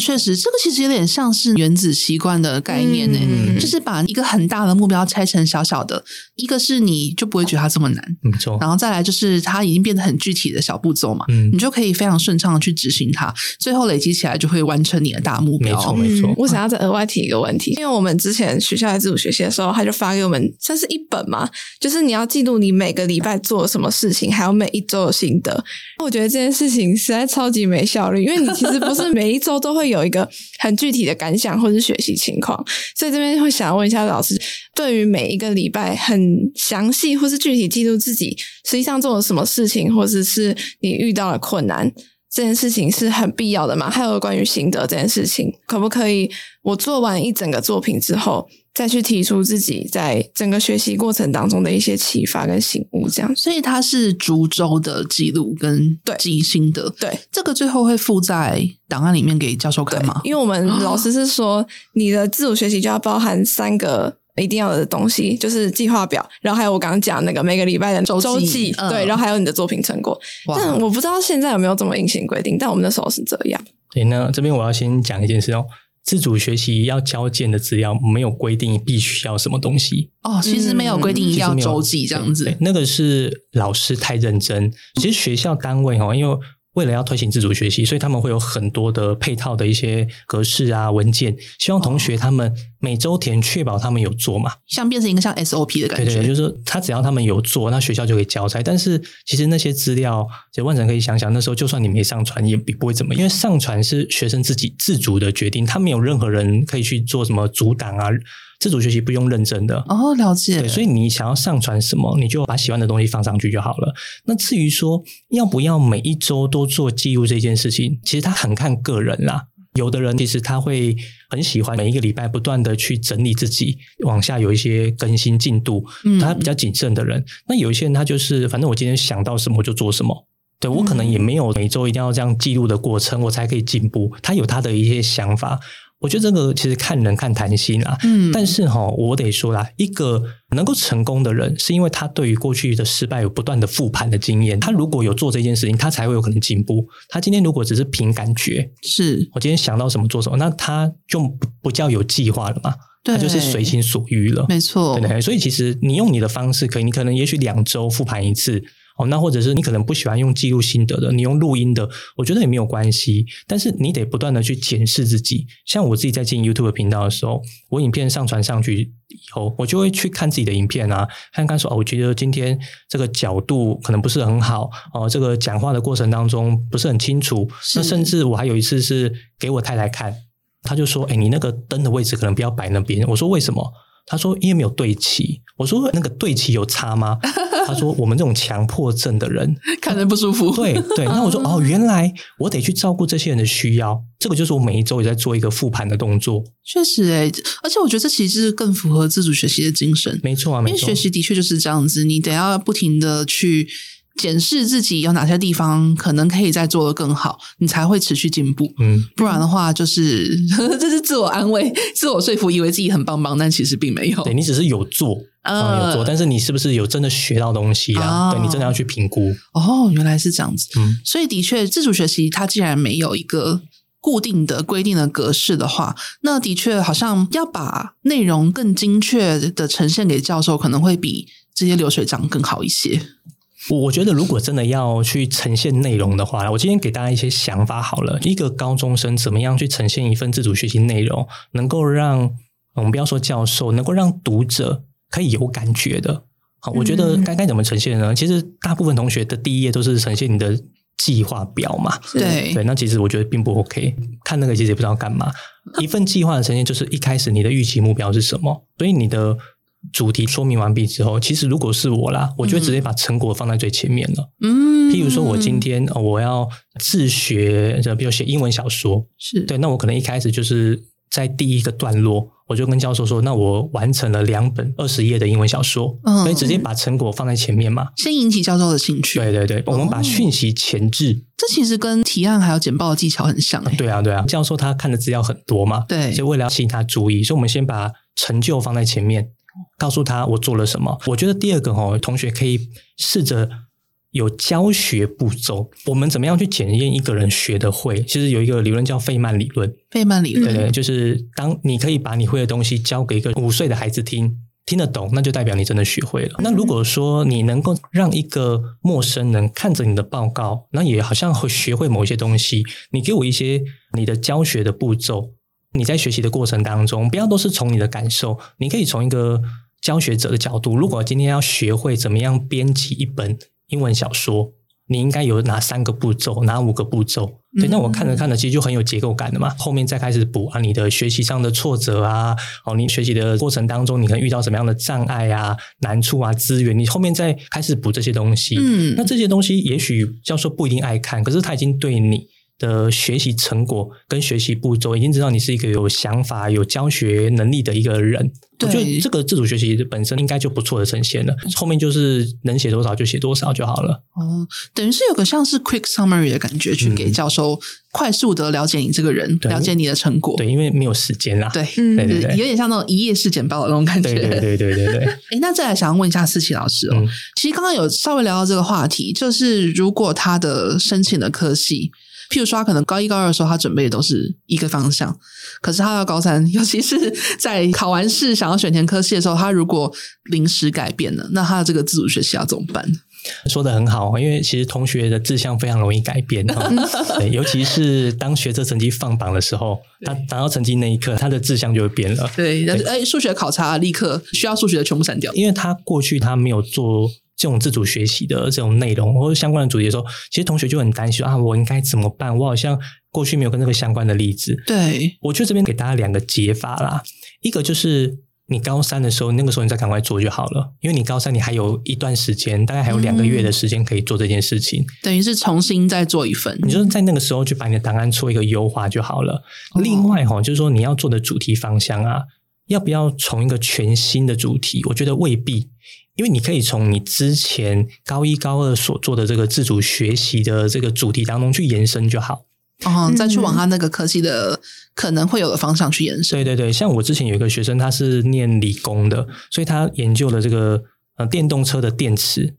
确实，这个其实有点像是原子习惯的概念耶，就是把一个很大的目标拆成小小的，一个是你就不会觉得它这么难，没错，然后再来就是它已经变得很具体的小步骤嘛，你就可以非常顺畅的去执行它，最后累积起来就会完成你的大目标。没错没错。我想要再额外提一个问题，因为我们之前学校在自主学习的时候，他就发给我们算是一本嘛，就是你要记录你每个礼拜做什么事情，还有每一周的心得。我觉得这件事情实在超级没效率，因为你其实不是每一周都会有一个很具体的感想或是学习情况，所以这边会想问一下老师，对于每一个礼拜很详细或是具体记录自己实际上做了什么事情，或者是你遇到了困难，这件事情是很必要的吗？还有关于心得这件事情，可不可以我做完一整个作品之后再去提出自己在整个学习过程当中的一些启发跟醒悟，这样。所以它是逐周的记录跟记心得。对，这个最后会附在档案里面给教授看吗？因为我们老师是说，你的自主学习就要包含3个一定要的东西，就是计划表，然后还有我刚刚讲那个每个礼拜的周记，对，然后还有你的作品成果。但我不知道现在有没有这么硬性规定，但我们那时候是这样。对，那这边我要先讲一件事哦。自主学习要交件的资料没有规定必须要什么东西哦，其实没有规定要周记这样子。那个是老师太认真，其实学校单位因为为了要推行自主学习，所以他们会有很多的配套的一些格式啊文件，希望同学他们每周填，确保他们有做嘛，像变成一个像 SOP 的感觉。对对，就是他只要他们有做，那学校就可以交差。但是其实那些资料，其实万成可以想想，那时候就算你没上传也不会怎么，因为上传是学生自己自主的决定，他没有任何人可以去做什么阻挡啊。自主学习不用认证的哦，了解。对，所以你想要上传什么，你就把喜欢的东西放上去就好了。那至于说要不要每一周都做记录这件事情，其实它很看个人啦。有的人其实他会很喜欢每一个礼拜不断的去整理自己往下有一些更新进度，他比较谨慎的人。那有一些人他就是反正我今天想到什么就做什么，对，我可能也没有每周一定要这样记录的过程我才可以进步，他有他的一些想法。我觉得这个其实看人看弹性啦，但是我得说啦，一个能够成功的人是因为他对于过去的失败有不断的复盘的经验，他如果有做这件事情他才会有可能进步。他今天如果只是凭感觉，是我今天想到什么做什么，那他就不叫有计划了嘛，他就是随心所欲了。没错，对对，所以其实你用你的方式可以，你可能也许2周复盘一次哦，那或者是你可能不喜欢用记录心得的，你用录音的，我觉得也没有关系，但是你得不断的去检视自己。像我自己在进 YouTube 频道的时候，我影片上传上去以后，我就会去看自己的影片啊，看说，哦，我觉得今天这个角度可能不是很好，哦，这个讲话的过程当中不是很清楚。那甚至我还有一次是给我太太看，她就说，哎，你那个灯的位置可能不要摆那边。我说为什么？她说因为没有对齐。我说那个对齐有差吗？他说我们这种强迫症的人看着不舒服。对对，那我说哦，原来我得去照顾这些人的需要，这个就是我每一周也在做一个复盘的动作。确实欸，而且我觉得这其实更符合自主学习的精神。没错啊，没错，因为学习的确就是这样子，你得要不停的去检视自己有哪些地方可能可以再做得更好，你才会持续进步。嗯，不然的话就是这是自我安慰、自我说服，以为自己很棒棒，但其实并没有。对，你只是有做。有做，但是你是不是有真的学到东西啊？对，你真的要去评估。哦，原来是这样子。嗯，所以的确，自主学习它既然没有一个固定的规定的格式的话，那的确好像要把内容更精确的呈现给教授，可能会比这些流水账更好一些。我觉得如果真的要去呈现内容的话，我今天给大家一些想法好了。一个高中生怎么样去呈现一份自主学习内容，能够让我们不要说教授，能够让读者可以有感觉的。好，我觉得该怎么呈现呢？其实大部分同学的第一页都是呈现你的计划表嘛。对对，那其实我觉得并不 OK， 看那个其实也不知道干嘛。一份计划的呈现就是一开始你的预期目标是什么，所以你的主题说明完毕之后，其实如果是我啦，我就直接把成果放在最前面了。嗯，譬如说我今天我要自学，比如写英文小说，是对，那我可能一开始就是在第一个段落，我就跟教授说，那我完成了2本20页的英文小说，所以直接把成果放在前面嘛，先引起教授的兴趣。对对对，我们把讯息前置。哦，这其实跟提案还有简报的技巧很像。欸，对啊对啊，教授他看的资料很多嘛，对，所以为了要吸引他注意，所以我们先把成就放在前面，告诉他我做了什么。我觉得第二个同学可以试着有教学步骤，我们怎么样去检验一个人学得会？其实有一个理论叫费曼理论。费曼理论，对对，就是当你可以把你会的东西教给一个5岁的孩子听，听得懂，那就代表你真的学会了。那如果说你能够让一个陌生人看着你的报告，那也好像会学会某一些东西，你给我一些你的教学的步骤，你在学习的过程当中，不要都是从你的感受，你可以从一个教学者的角度，如果今天要学会怎么样编辑一本英文小说，你应该有哪3个步骤，哪5个步骤？对，那我看着看着，其实就很有结构感的嘛。后面再开始补啊，你的学习上的挫折啊，哦，你学习的过程当中，你可能遇到什么样的障碍啊、难处啊、资源，你后面再开始补这些东西。嗯，那这些东西也许教授不一定爱看，可是他已经对你的学习成果跟学习步骤已经知道你是一个有想法、有教学能力的一个人。我觉得这个自主学习本身应该就不错的呈现了，后面就是能写多少就写多少就好了。哦，等于是有个像是 quick summary 的感觉，去给教授快速的了解你这个人，了解你的成果。对，因为没有时间啦。对，嗯，对对对，有点像那种一页式简报的那种感觉。对对对对对对。诶，那再来想要问一下思琪老师哦，其实刚刚有稍微聊到这个话题，就是如果他的申请的科系，譬如说他可能高一高二的时候他准备的都是一个方向，可是他到高三，尤其是在考完试想要选填科系的时候，他如果临时改变了，那他的这个自主学习要怎么办？说得很好，因为其实同学的志向非常容易改变。对，尤其是当学测成绩放榜的时候，他拿到成绩那一刻，他的志向就会变了。对，哎，数学考察立刻需要数学的全部删掉，因为他过去他没有做这种自主学习的这种内容或者相关的主题的时候，其实同学就很担心啊，我应该怎么办？我好像过去没有跟这个相关的例子。对，我就这边给大家2个解法啦。一个就是你高三的时候，那个时候你再赶快做就好了，因为你高三你还有一段时间，大概还有2个月的时间可以做这件事情，等于是重新再做一份。你就是在那个时候去把你的档案做一个优化就好了。哦，另外就是说你要做的主题方向啊，要不要从一个全新的主题？我觉得未必。因为你可以从你之前高一高二所做的这个自主学习的这个主题当中去延伸就好。哦，再去往他那个科系的可能会有的方向去延伸。对对对，像我之前有一个学生，他是念理工的，所以他研究了这个电动车的电池，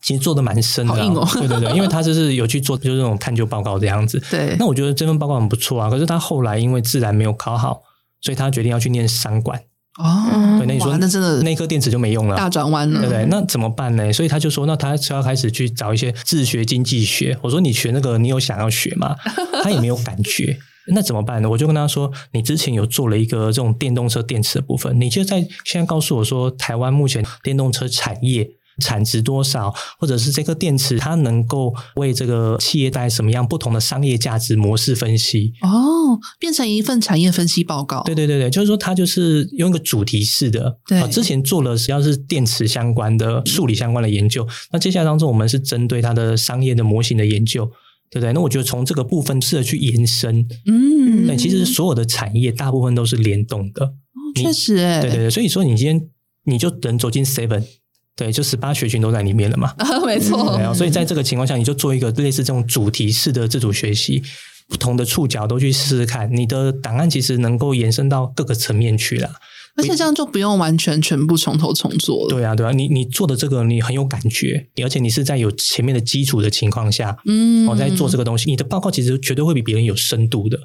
其实做的蛮深的。好硬哦。对对对，因为他就是有去做就是这种探究报告这样子。对，那我觉得这份报告很不错啊，可是他后来因为自然没有考好，所以他决定要去念商管。哦，对，那你说那真的那颗电池就没用了，大转弯了，对不对？那怎么办呢？所以他就说，那他就要开始去找一些自学经济学。我说你学那个，你有想要学吗？他也没有感觉。那怎么办呢？我就跟他说，你之前有做了一个这种电动车电池的部分，你就在现在告诉我说，台湾目前电动车产业产值多少，或者是这个电池它能够为这个企业带来什么样不同的商业价值模式分析。哦，变成一份产业分析报告。对对对对，就是说它就是用一个主题式的。对，之前做了只要是电池相关的、数理相关的研究，那接下来当中我们是针对它的商业的模型的研究。对不对？那我觉得从这个部分试着去延伸。嗯，对，其实所有的产业大部分都是联动的。哦，确实耶。对对对，所以说你今天你就能走进 7， 对，就18学群都在里面了嘛。啊，没错。对啊，所以在这个情况下，你就做一个类似这种主题式的自主学习，不同的触角都去试试看，你的档案其实能够延伸到各个层面去啦。而且这样就不用完全全部从头重做了。对啊对啊，你做的这个你很有感觉，而且你是在有前面的基础的情况下，嗯，我在做这个东西，你的报告其实绝对会比别人有深度的。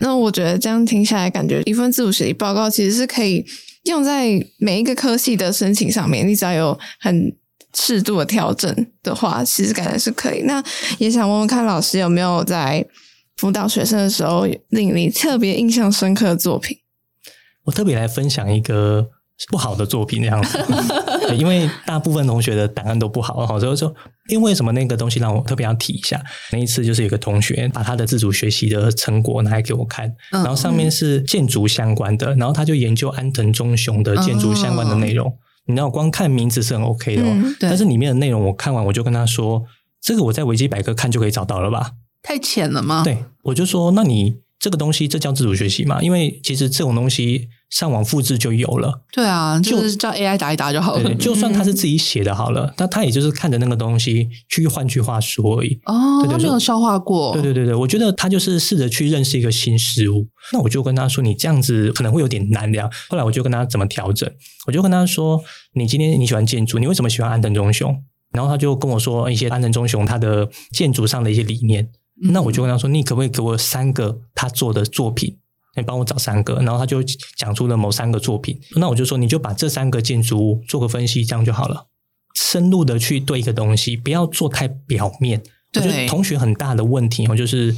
那我觉得这样听下来，感觉一份自主学习报告其实是可以用在每一个科系的申请上面，你只要有很适度的调整的话，其实感觉是可以。那也想问问看老师有没有在辅导学生的时候令你特别印象深刻的作品。我特别来分享一个不好的作品这样子，因为大部分同学的档案都不好，所以说，因为什么那个东西让我特别要提一下。那一次就是有个同学把他的自主学习的成果拿来给我看，然后上面是建筑相关的，然后他就研究安藤忠雄的建筑相关的内容。你知道，光看名字是很 OK 的，但是里面的内容我看完我就跟他说，这个我在维基百科看就可以找到了吧？太浅了吗？对，我就说，那你这个东西这叫自主学习嘛？因为其实这种东西上网复制就有了。对啊，就是叫 AI 打一打就好了。对，就算他是自己写的好了，那他也就是看着那个东西去换句话说而已。哦，对对，他没有消化过。对对对对，我觉得他就是试着去认识一个新事物。那我就跟他说，你这样子可能会有点难的。后来我就跟他怎么调整，我就跟他说，你今天你喜欢建筑，你为什么喜欢安藤忠雄？然后他就跟我说一些安藤忠雄他的建筑上的一些理念。那我就跟他说，你可不可以给我3个他做的作品，你帮我找3个，然后他就讲出了某3个作品。那我就说，你就把这3个建筑物做个分析，这样就好了。深入的去对一个东西，不要做太表面。我觉得同学很大的问题就是，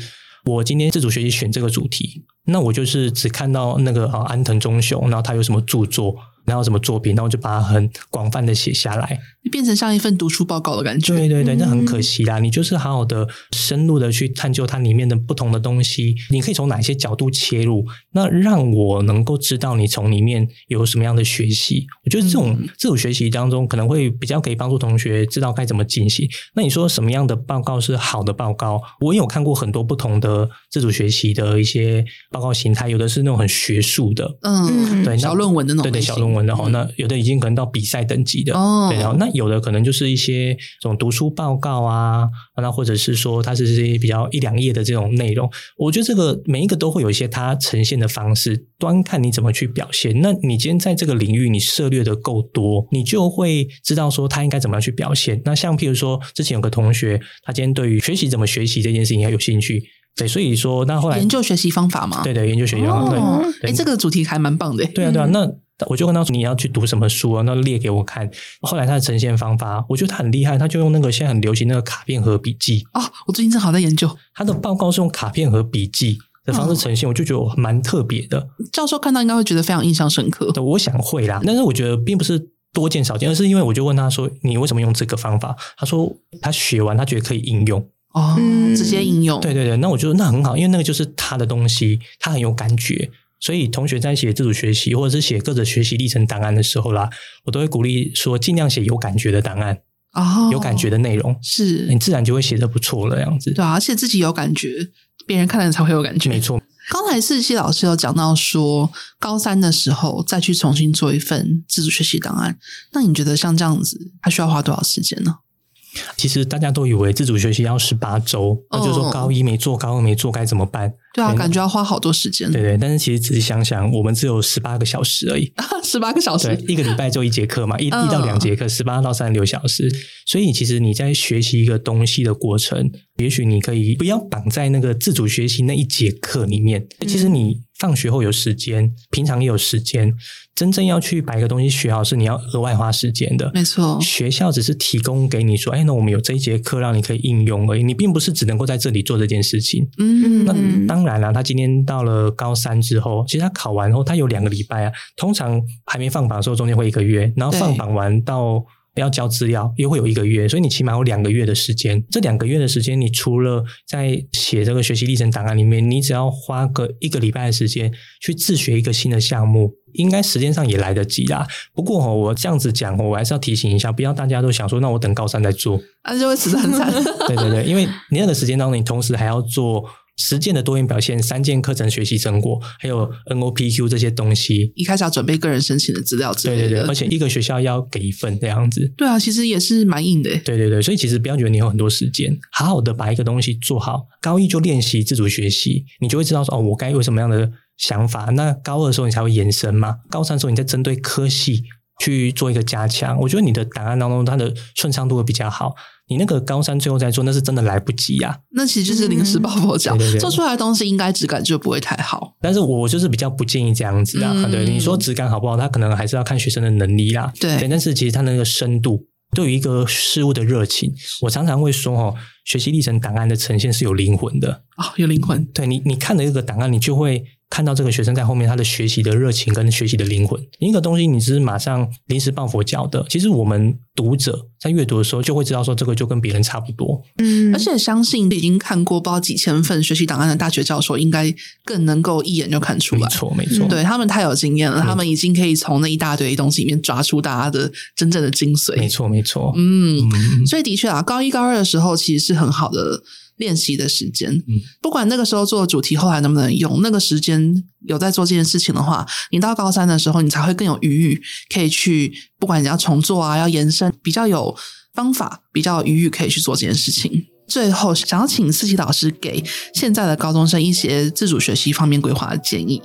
我今天自主学习选这个主题，那我就是只看到那个安藤忠雄，然后他有什么著作，然后什么作品，然后就把它很广泛的写下来，变成像一份读书报告的感觉。对对对，那很可惜啦。你就是好好的深入的去探究它里面的不同的东西，你可以从哪些角度切入，那让我能够知道你从里面有什么样的学习。我觉得这种自主学习当中可能会比较可以帮助同学知道该怎么进行。那你说什么样的报告是好的报告？我有看过很多不同的自主学习的一些报告形态，有的是那种很学术的，嗯，对，小论文的那种，对对，小论文的那有的已经可能到比赛等级的，对，然后那有的可能就是一些这种读书报告啊，那或者是说它是一些比较1-2页的这种内容。我觉得这个每一个都会有一些它呈现的方式，端看你怎么去表现。那你今天在这个领域你涉略的够多，你就会知道说它应该怎么样去表现。那像譬如说之前有个同学，他今天对于学习怎么学习这件事情很有兴趣。对，所以说那后来研究学习方法嘛，对对，研究学习方法。对，这个主题还蛮棒的。对啊对啊，那我就跟他说，你要去读什么书啊？那列给我看。后来他的呈现方法，我觉得他很厉害，他就用那个现在很流行那个卡片盒笔记。哦，我最近正好在研究。他的报告是用卡片盒笔记的方式呈现，我就觉得我蛮特别的。教授看到应该会觉得非常印象深刻。对，我想会啦。但是我觉得并不是多见少见，而是因为我就问他说，你为什么用这个方法？他说他学完他觉得可以应用。哦，直接应用。对对对，那我觉得那很好，因为那个就是他的东西，他很有感觉。所以同学在写自主学习或者是写各种学习历程档案的时候啦，我都会鼓励说尽量写有感觉的档案。哦，有感觉的内容，是你自然就会写得不错了，这样子。对啊，而且自己有感觉，别人看了才会有感觉。没错。刚才世熙老师有讲到说高3的时候再去重新做一份自主学习档案，那你觉得像这样子它需要花多少时间呢？其实大家都以为自主学习要18周，那就是说高1没做高2没做该怎么办。对啊，感觉要花好多时间。对对，但是其实仔细想想，我们只有18个小时而已。18个小时，对，一个礼拜就一节课嘛，一到两节课，18到36小时。所以其实你在学习一个东西的过程，也许你可以不要绑在那个自主学习那一节课里面。其实你放学后有时间，平常也有时间，真正要去把一个东西学好，是你要额外花时间的。没错，学校只是提供给你说，哎，那我们有这一节课让你可以应用而已，你并不是只能够在这里做这件事情。嗯，那当然啦，他今天到了高三之后，其实他考完后，他有2个礼拜啊，通常还没放榜的时候中间会1个月，然后放榜完到要交资料又会有1个月，所以你起码有2个月的时间。这2个月的时间，你除了在写这个学习历程档案里面，你只要花个1个礼拜的时间去自学一个新的项目，应该时间上也来得及啦。不过我这样子讲，我还是要提醒一下，不要大家都想说那我等高三再做，那就会死得很惨。对对对，因为你那个时间当中，你同时还要做实践的多元表现、3件课程学习成果，还有 NOPQ 这些东西，一开始要准备个人申请的资料之类的。对对对，而且一个学校要给1份这样子。对啊，其实也是蛮硬的。对对对，所以其实不要觉得你有很多时间，好好的把一个东西做好。高一就练习自主学习，你就会知道说，哦，我该有什么样的想法。那高二的时候你才会延伸嘛，高三的时候你再针对科系去做一个加强。我觉得你的档案当中它的顺畅度会比较好，你那个高三最后再做，那是真的来不及啊。那其实就是临时抱佛脚，做出来的东西应该质感就不会太好。但是我就是比较不建议这样子啊。对，你说质感好不好，他可能还是要看学生的能力啦。对，但是其实他那个深度，对于一个事物的热情，我常常会说哦，学习历程档案的呈现是有灵魂的。哦，有灵魂。对，你看了一个档案，你就会看到这个学生在后面他的学习的热情跟学习的灵魂。一个东西你只是马上临时抱佛脚的，其实我们读者在阅读的时候就会知道说，这个就跟别人差不多。嗯，而且相信已经看过不知道几千份学习档案的大学教授，应该更能够一眼就看出来。没错没错，对，他们太有经验了，他们已经可以从那一大堆东西里面抓出大家的真正的精髓。没错没错。嗯，所以的确啊，高一高二的时候其实是很好的练习的时间。不管那个时候做的主题后来能不能用，那个时间有在做这件事情的话，你到高三的时候你才会更有余裕可以去，不管你要重做啊，要延伸，比较有方法，比较有余裕可以去做这件事情。最后想要请思琪老师给现在的高中生一些自主学习方面规划的建议。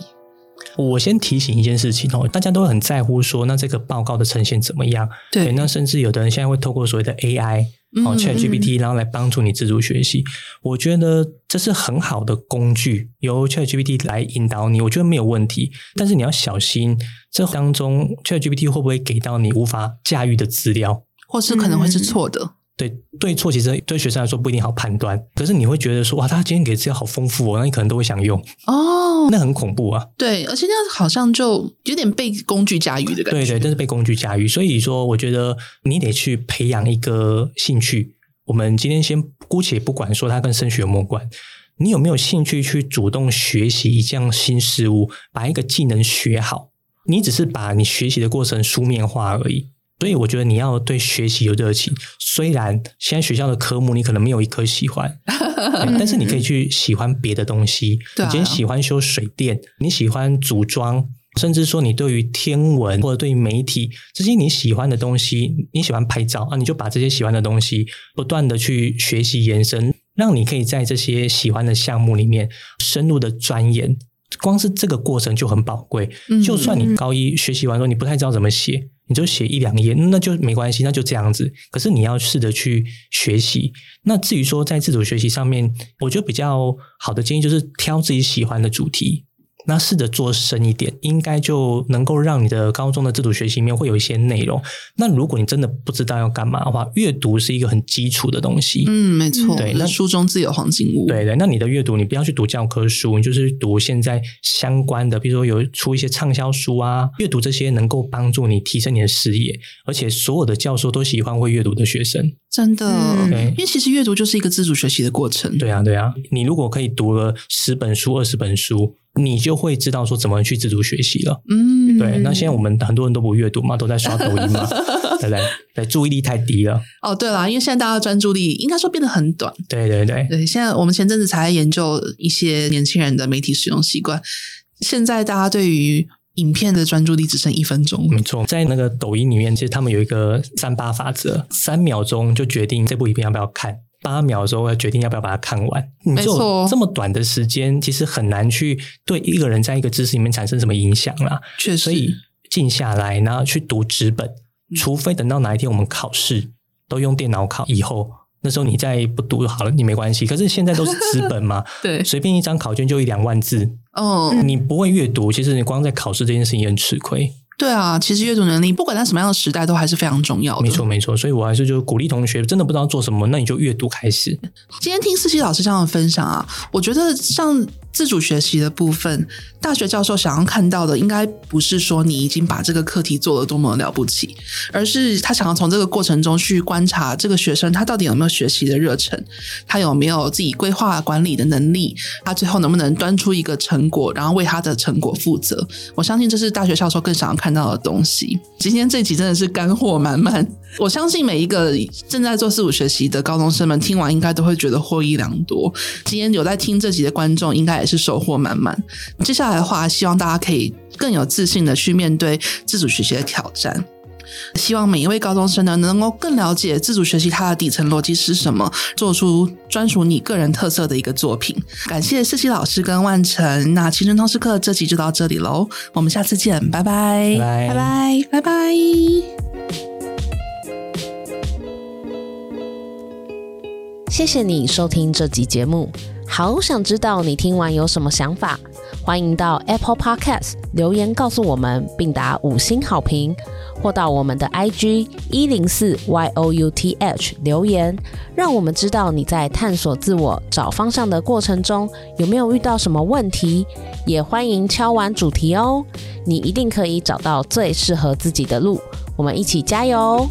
我先提醒一件事情哦，大家都很在乎说，那这个报告的呈现怎么样？ 对，那甚至有的人现在会透过所谓的 AI ChatGPT 然后来帮助你自主学习。我觉得这是很好的工具，由 ChatGPT 来引导你，我觉得没有问题。但是你要小心，这当中 ChatGPT 会不会给到你无法驾驭的资料，或是可能会是错的。对错其实对学生来说不一定好判断，可是你会觉得说，哇，他今天给的资料好丰富哦，那你可能都会想用哦，那很恐怖啊。对，而且那好像就有点被工具驾驭的感觉。对对，但是被工具驾驭，所以说我觉得你得去培养一个兴趣。我们今天先姑且不管说它跟升学有没有关，你有没有兴趣去主动学习一项新事物，把一个技能学好？你只是把你学习的过程书面化而已。所以我觉得你要对学习有热情，虽然现在学校的科目你可能没有一科喜欢但是你可以去喜欢别的东西你今天喜欢修水电，你喜欢组装，甚至说你对于天文或者对于媒体这些你喜欢的东西，你喜欢拍照啊，你就把这些喜欢的东西不断的去学习延伸，让你可以在这些喜欢的项目里面深入的钻研。光是这个过程就很宝贵。就算你高一学习完之后你不太知道怎么写，你就写1-2页，那就没关系，那就这样子。可是你要试着去学习。那至于说在自主学习上面，我觉得比较好的建议就是挑自己喜欢的主题，那试着做深一点，应该就能够让你的高中的自主学习里面会有一些内容。那如果你真的不知道要干嘛的话，阅读是一个很基础的东西。嗯，没错。对，那书中自有黄金屋。对对，那你的阅读你不要去读教科书，你就是读现在相关的，比如说有出一些畅销书啊，阅读这些能够帮助你提升你的视野，而且所有的教授都喜欢会阅读的学生。真的。因为其实阅读就是一个自主学习的过程。对啊对啊，你如果可以读了10本书、20本书，你就会知道说怎么去自主学习了。嗯，对。那现在我们很多人都不阅读嘛，都在刷抖音嘛，对不对？注意力太低了。哦，对啦，因为现在大家专注力应该说变得很短。对对对对，现在我们前阵子才研究一些年轻人的媒体使用习惯，现在大家对于影片的专注力只剩1分钟。没错，在那个抖音里面，其实他们有一个38法则，3秒钟就决定这部影片要不要看。8秒的时候会决定要不要把它看完。你就这么短的时间，其实很难去对一个人在一个知识里面产生什么影响啦。确实，所以静下来，然后去读纸本，除非等到哪一天我们考试都用电脑考以后。那时候你再不读好了你没关系，可是现在都是纸本嘛对，随便一张考卷就1-2万字、你不会阅读，其实你光在考试这件事情也很吃亏。对啊，其实阅读能力不管在什么样的时代都还是非常重要的。没错没错，所以我还是就鼓励同学，真的不知道做什么那你就阅读开始。今天听思琪老师这样的分享啊，我觉得像自主学习的部分，大学教授想要看到的应该不是说你已经把这个课题做得多么了不起，而是他想要从这个过程中去观察这个学生他到底有没有学习的热忱，他有没有自己规划管理的能力，他最后能不能端出一个成果，然后为他的成果负责。我相信这是大学教授更想要看到的东西。今天这集真的是干货满满，我相信每一个正在做自主学习的高中生们听完应该都会觉得获益良多。今天有在听这集的观众应该也是收获满满。接下来的话，希望大家可以更有自信的去面对自主学习的挑战。希望每一位高中生呢，能够更了解自主学习它的底层逻辑是什么，做出专属你个人特色的一个作品。感谢思琪老师跟万成，那青春通识课这集就到这里咯，我们下次见，拜拜，拜拜，拜拜。谢谢你收听这集节目，好想知道你听完有什么想法，欢迎到 Apple Podcast 留言告诉我们，并打5星好评，或到我们的 IG 104youth 留言，让我们知道你在探索自我找方向的过程中有没有遇到什么问题，也欢迎敲完主题哦，你一定可以找到最适合自己的路，我们一起加油哦。